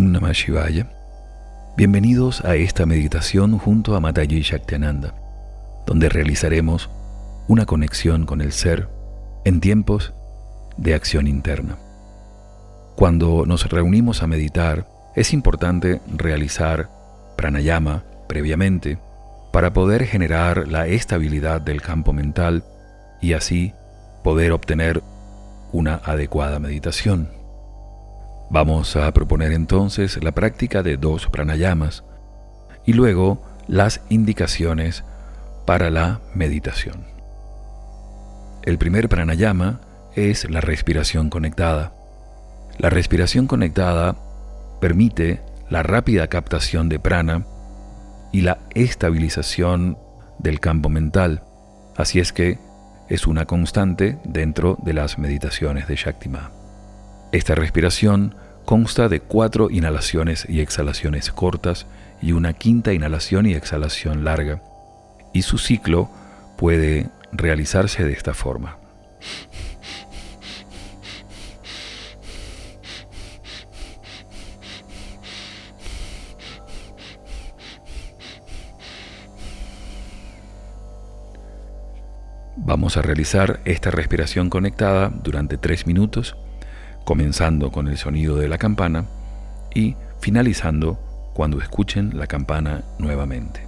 Om Namah Shivaya. Bienvenidos a esta meditación junto a Mataji Shaktiananda, donde realizaremos una conexión con el ser en tiempos de acción interna. Cuando nos reunimos a meditar, es importante realizar pranayama previamente para poder generar la estabilidad del campo mental y así poder obtener una adecuada meditación. Vamos a proponer entonces la práctica de 2 pranayamas y luego las indicaciones para la meditación. El primer pranayama es la respiración conectada. La respiración conectada permite la rápida captación de prana y la estabilización del campo mental, así es que es una constante dentro de las meditaciones de Shakti Maha. Esta respiración consta de 4 inhalaciones y exhalaciones cortas y una quinta inhalación y exhalación larga, y su ciclo puede realizarse de esta forma. Vamos a realizar esta respiración conectada durante 3 minutos, comenzando con el sonido de la campana y finalizando cuando escuchen la campana nuevamente.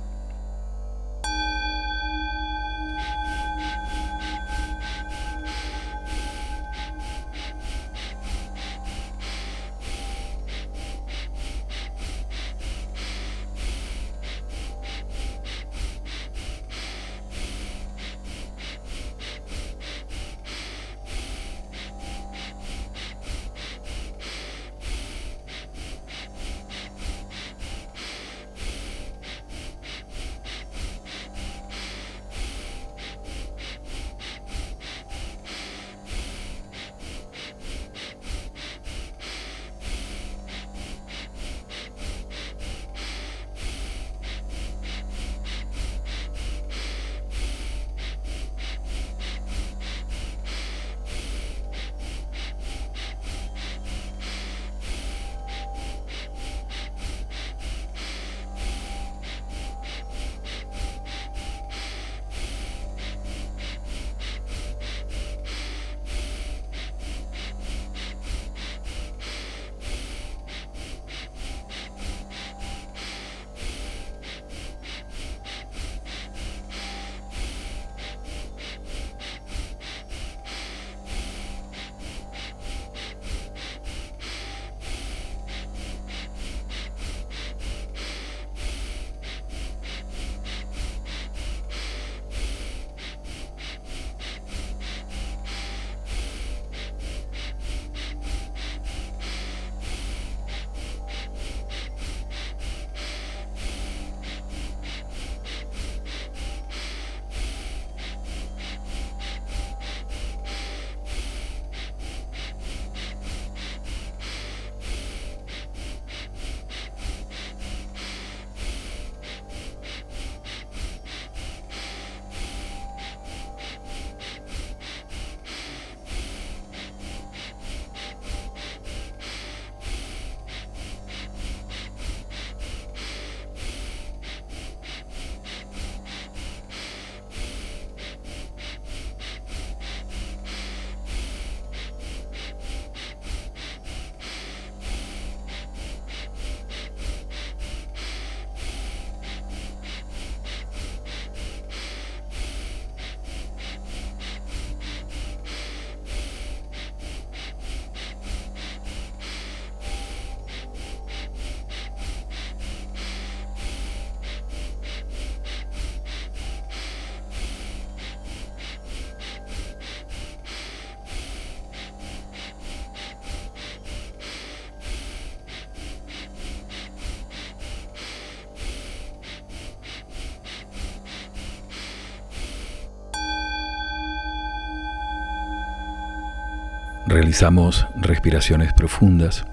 Realizamos respiraciones profundas,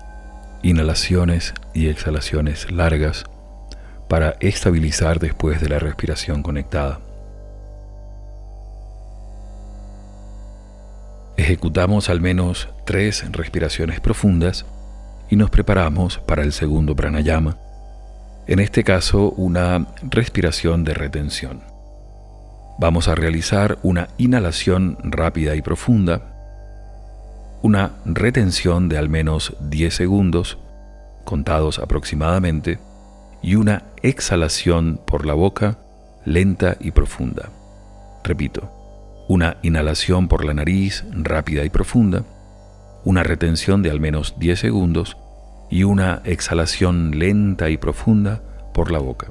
inhalaciones y exhalaciones largas para estabilizar después de la respiración conectada. Ejecutamos al menos 3 respiraciones profundas y nos preparamos para el segundo pranayama, en este caso una respiración de retención. Vamos a realizar una inhalación rápida y profunda, una retención de al menos 10 segundos, contados aproximadamente, y una exhalación por la boca lenta y profunda. Repito, una inhalación por la nariz rápida y profunda, una retención de al menos 10 segundos y una exhalación lenta y profunda por la boca.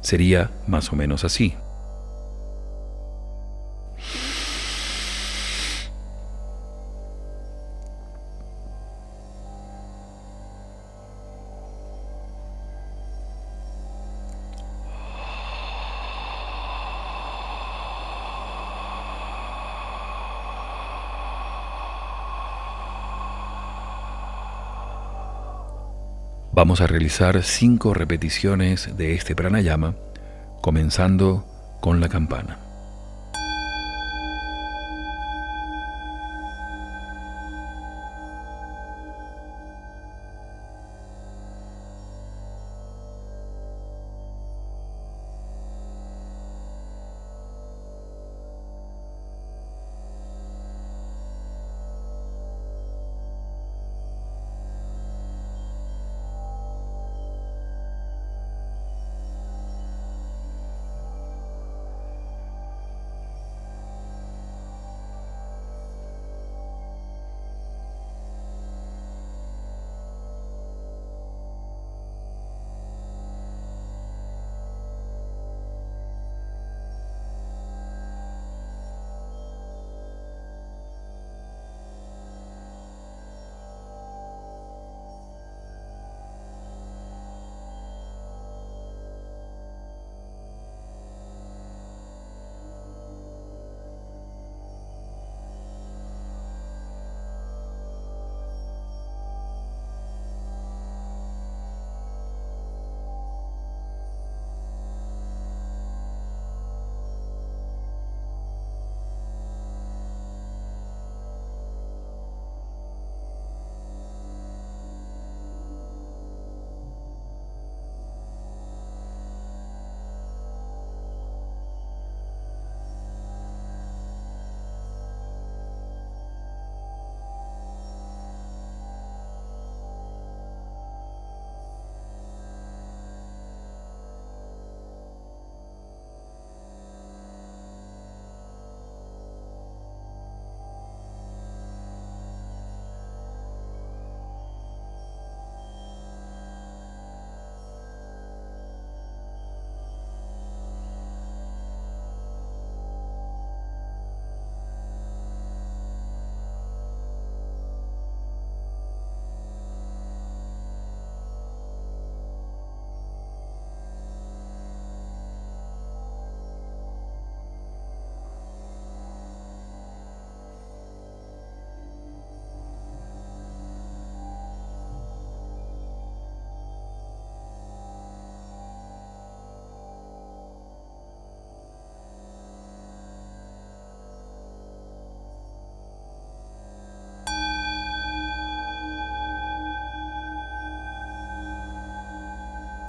Sería más o menos así. Vamos a realizar 5 repeticiones de este pranayama, comenzando con la campana.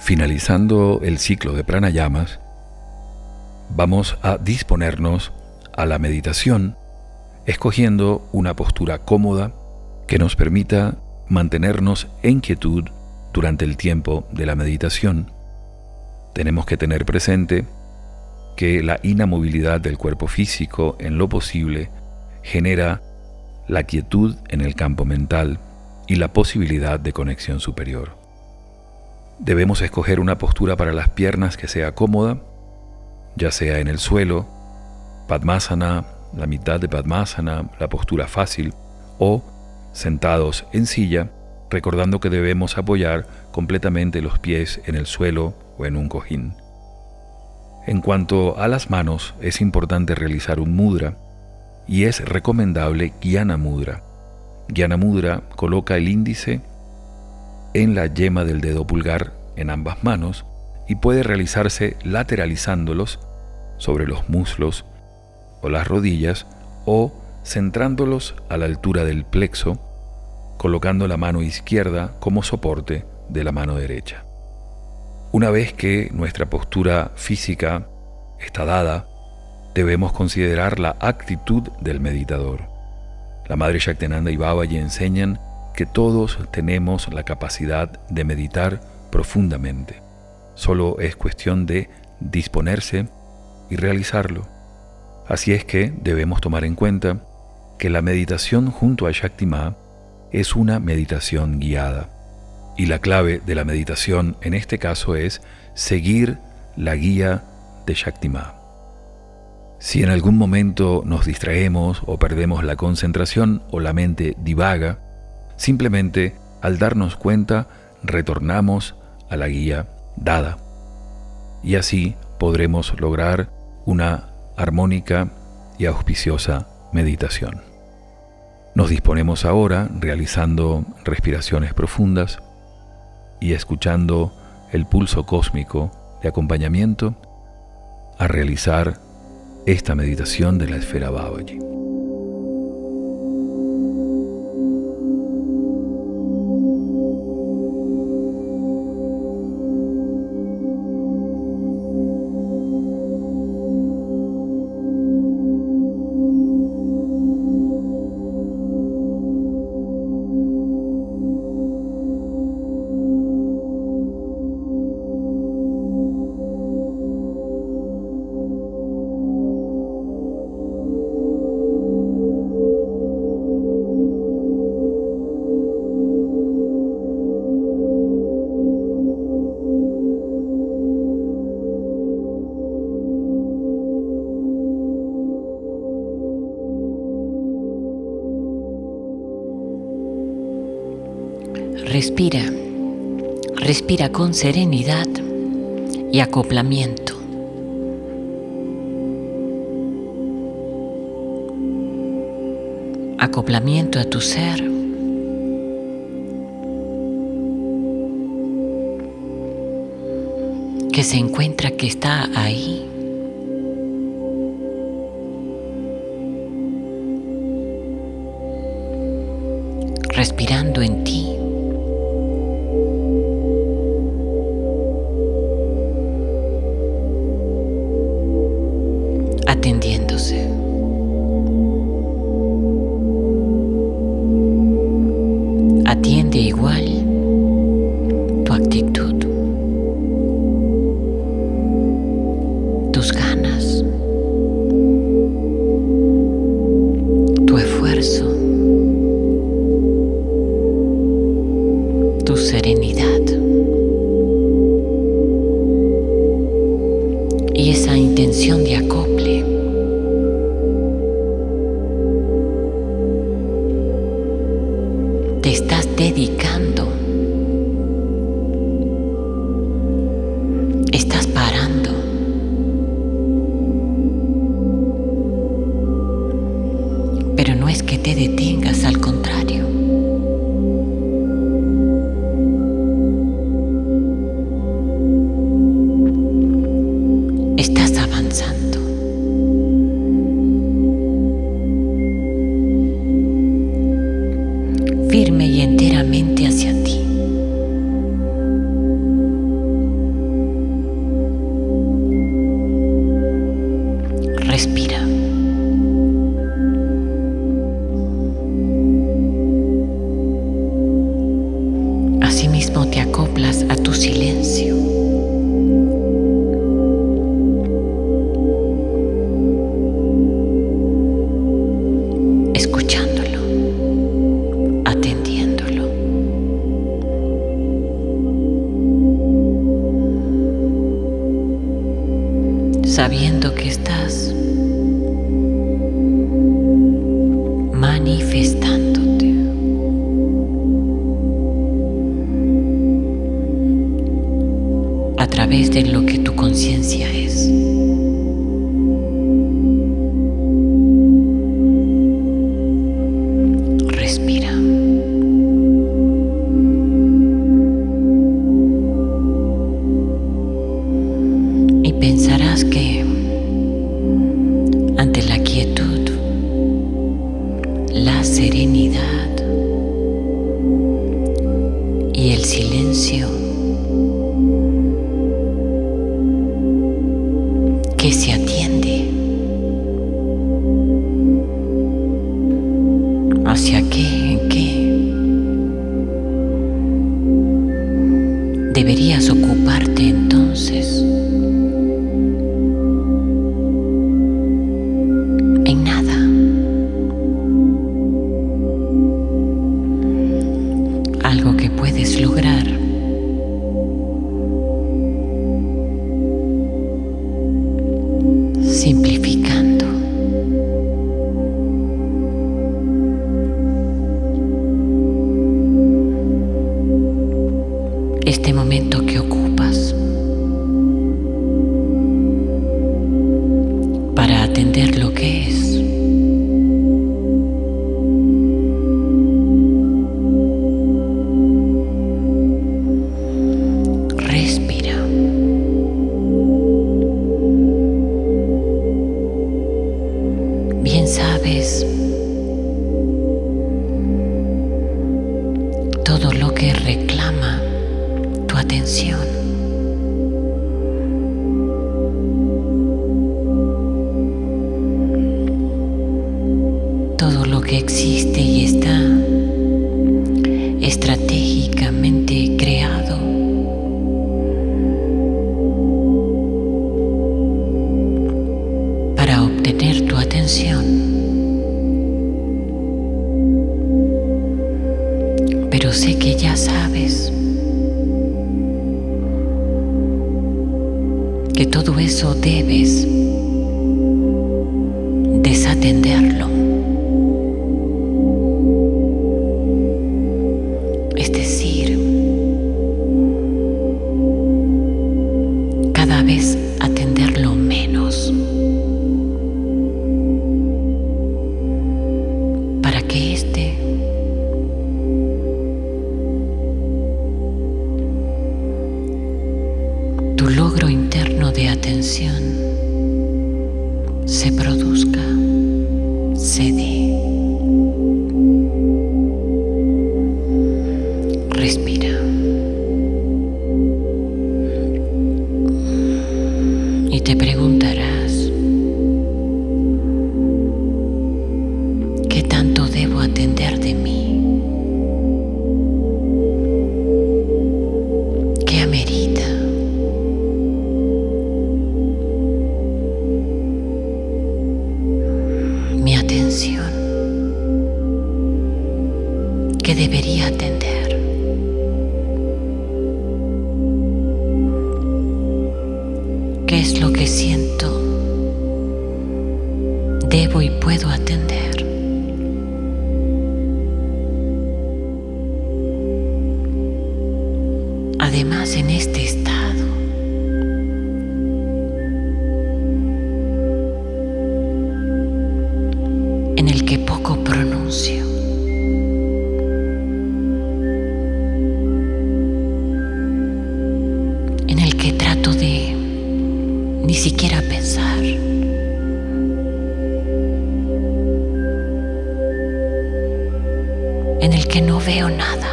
Finalizando el ciclo de pranayamas, vamos a disponernos a la meditación, escogiendo una postura cómoda que nos permita mantenernos en quietud durante el tiempo de la meditación. Tenemos que tener presente que la inamovilidad del cuerpo físico en lo posible genera la quietud en el campo mental y la posibilidad de conexión superior. Debemos escoger una postura para las piernas que sea cómoda, ya sea en el suelo, Padmasana, la mitad de Padmasana, la postura fácil, o sentados en silla, recordando que debemos apoyar completamente los pies en el suelo o en un cojín. En cuanto a las manos, es importante realizar un mudra y es recomendable gyanamudra. Gyanamudra coloca el índice en la yema del dedo pulgar en ambas manos y puede realizarse lateralizándolos sobre los muslos o las rodillas o centrándolos a la altura del plexo colocando la mano izquierda como soporte de la mano derecha. Una vez que nuestra postura física está dada, debemos considerar la actitud del meditador. La Madre Shaktiananda y Bhavaji enseñan que todos tenemos la capacidad de meditar profundamente. Solo es cuestión de disponerse y realizarlo. Así es que debemos tomar en cuenta que la meditación junto a Shakti Maha es una meditación guiada. Y la clave de la meditación en este caso es seguir la guía de Shakti Maha. Si en algún momento nos distraemos o perdemos la concentración o la mente divaga, simplemente al darnos cuenta retornamos a la guía dada. Y así podremos lograr una armónica y auspiciosa meditación. Nos disponemos ahora realizando respiraciones profundas y escuchando el pulso cósmico de acompañamiento a realizar esta meditación de la esfera Bhavaji. Respira, respira con serenidad y acoplamiento. Acoplamiento a tu ser. Que se encuentra, que está ahí. Respirando en ti. Atendiéndose. Atiende igual tu actitud, tus ganas, tu esfuerzo, tu serenidad y esa intención de acople. Dedicando, estás parando, pero no es que te detengas, al contrario, estás avanzando, firme y enteramente hacia ti. Respira. Asimismo te acoplas a tu silencio. Escuchando. Sabiendo que estás manifestándote, a través de lo que tu conciencia es. Respira. Y pensarás que ante la quietud, la serenidad, deberías ocuparte entonces en nada. Algo que puedes lograr simplificando. Este momento que ocupas para atender lo que es, respira, bien sabes todo lo que reclama tu atención. Todo lo que existe y está estratégicamente creado para obtener tu atención. Pero sé que ya sabes que todo eso debes desatenderlo. Es decir, cada vez atenderlo menos, para que éste tu logro interno de atención se produzca, se dé. Respira. Y te preguntarás, ¿qué tanto debo atender de mí? ¿Qué amerita? Que debería atender. ¿Qué es lo que siento, debo y puedo atender? Además, en este estado en el que poco pronuncio, en el que trato de ni siquiera pensar, en el que no veo nada,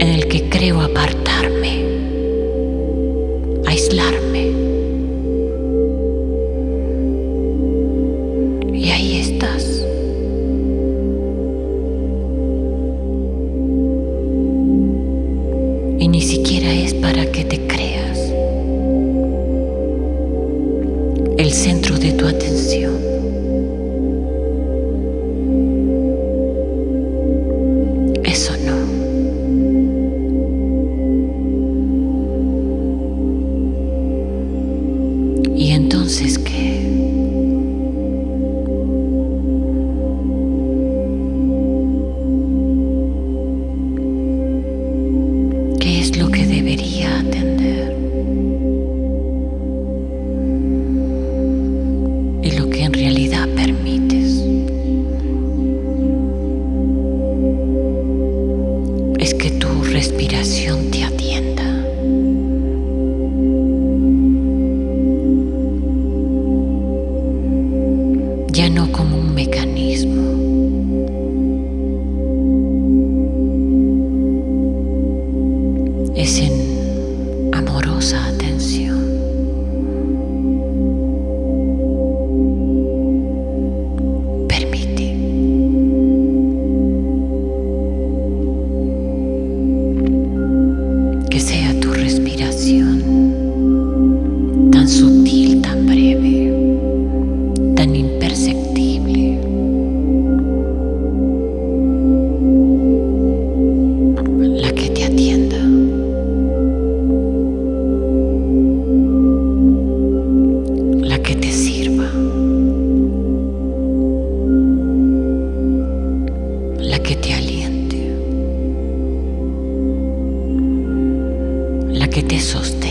en el que creo apartarme, aislarme. Y ahí estás, y ni siquiera es para que te creas el centro de tu atención. Eso no. ¿Y entonces qué? Es que tu respiración te atienda. Ya no como un mecanismo, es en amorosa atención. Permite tan imperceptible. La que te atienda. La que te sirva. La que te aliente. La que te sostenga.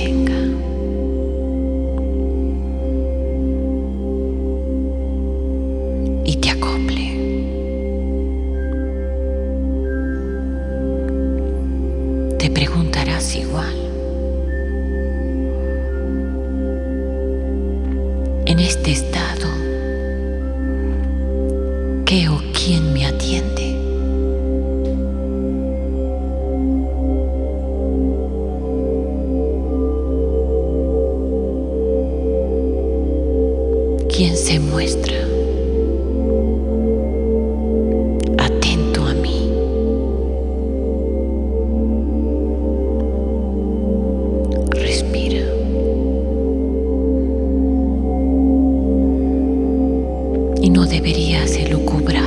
¿Quién se muestra atento a mí? Respira. Y no deberías elucubrar.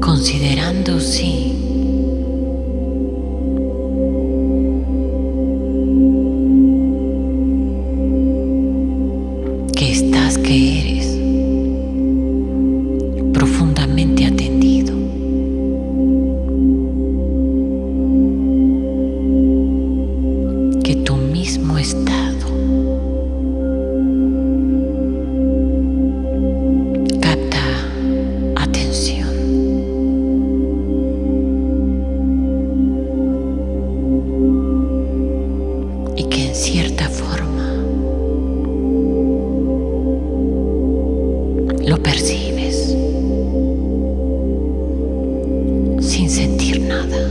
Considerando si que estás, que eres profundamente atendido, que tu mismo estado lo percibes sin sentir nada.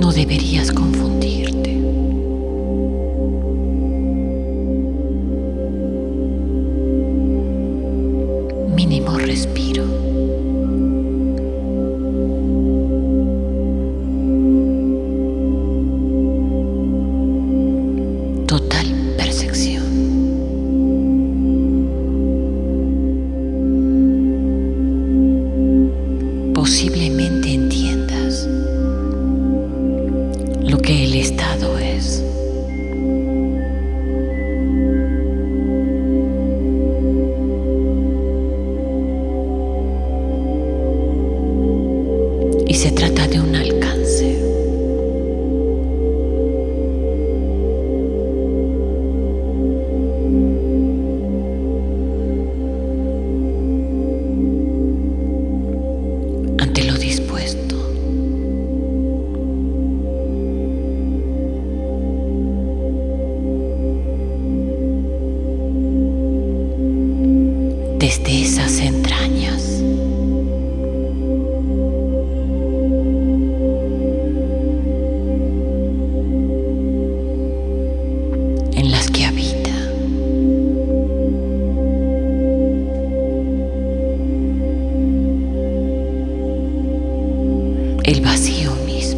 No deberías confundirte. Mínimo respiro. Total percepción. Posiblemente entiendas lo que el estado es. Y se trata de un alcance. Desde esas entrañas, en las que habita el vacío mismo.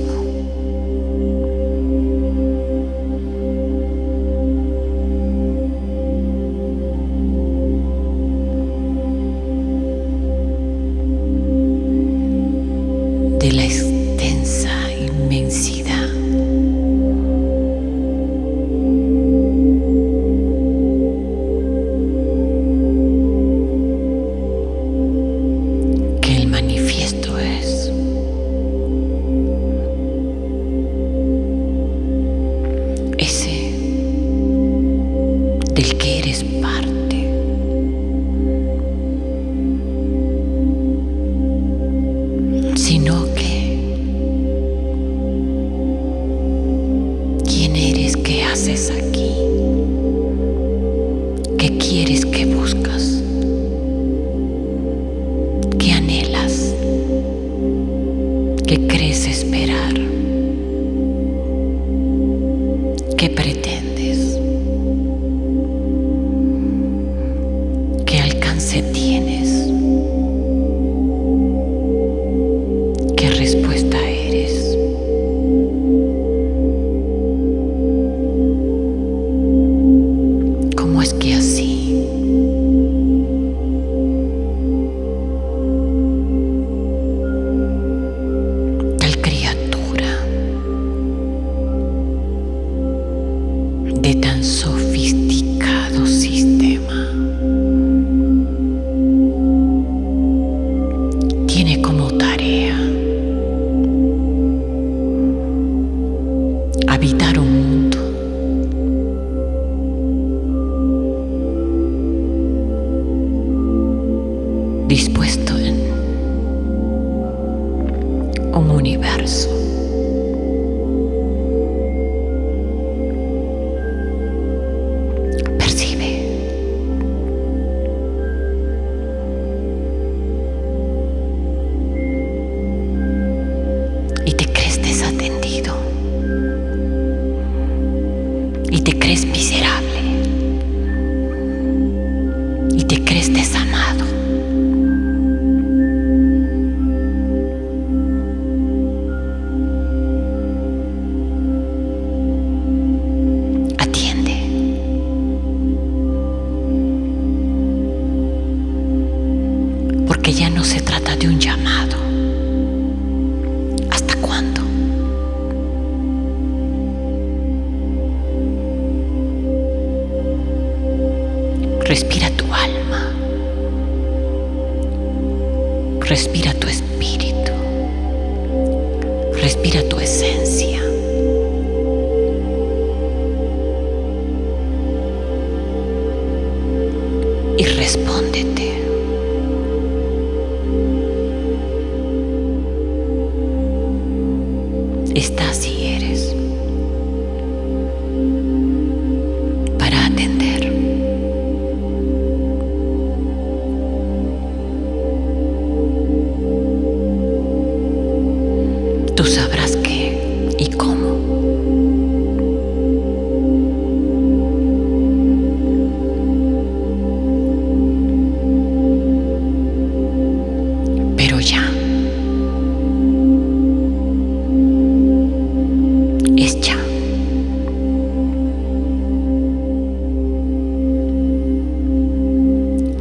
De la extensa inmensidad que el manifiesto es, ese del que eres parte. Sino que quién eres, qué haces aquí, qué ¿Qué quieres, qué buscas? ¿Qué anhelas? ¿Qué crees esperar? ¿Qué pretendes? ¿Qué alcance tienes? ¿Qué respuesta eres? ¿Cómo es que así? Tal criatura de tan sofisticado sistema tiene como tarea habitar un mundo dispuesto en un universo percibe y te crees desatendido y te crees miserable y te crees desamado. Que ya no se trata de un llamado. ¿Hasta cuándo? Respira tu alma. Respira tu espíritu. Respira tu esencia. Y respóndete. Estás y eres para atender. Tú sabrás qué y cómo. Pero ya.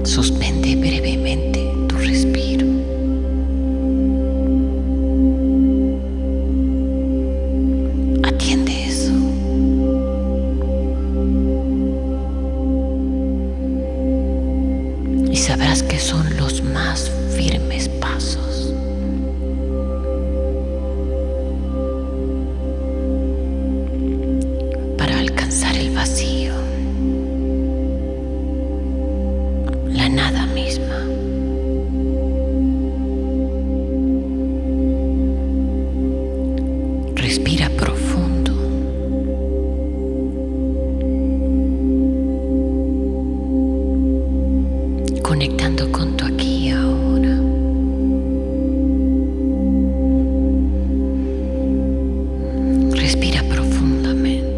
Suspende brevemente tu respiro. Atiende eso. Y sabrás que son los más firmes pasos para alcanzar el vacío. Nada misma. Respira profundo. Conectando con tu aquí y ahora. Respira profundamente.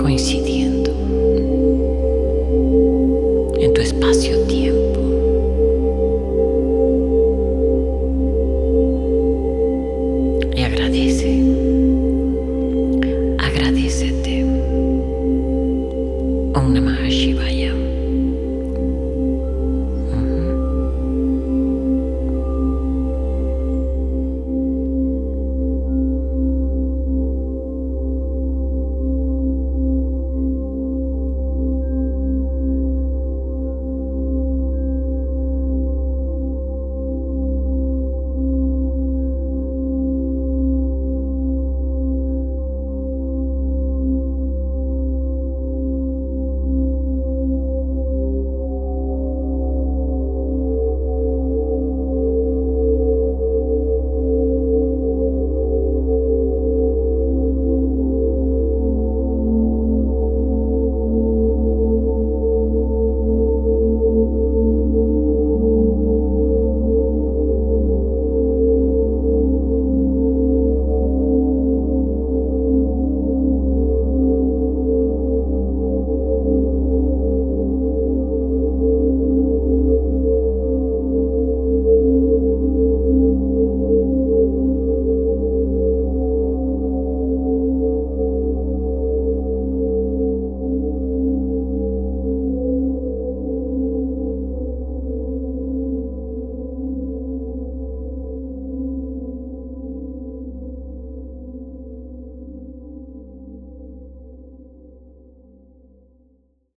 Coincidiendo en tu espacio-tiempo. Y agradece.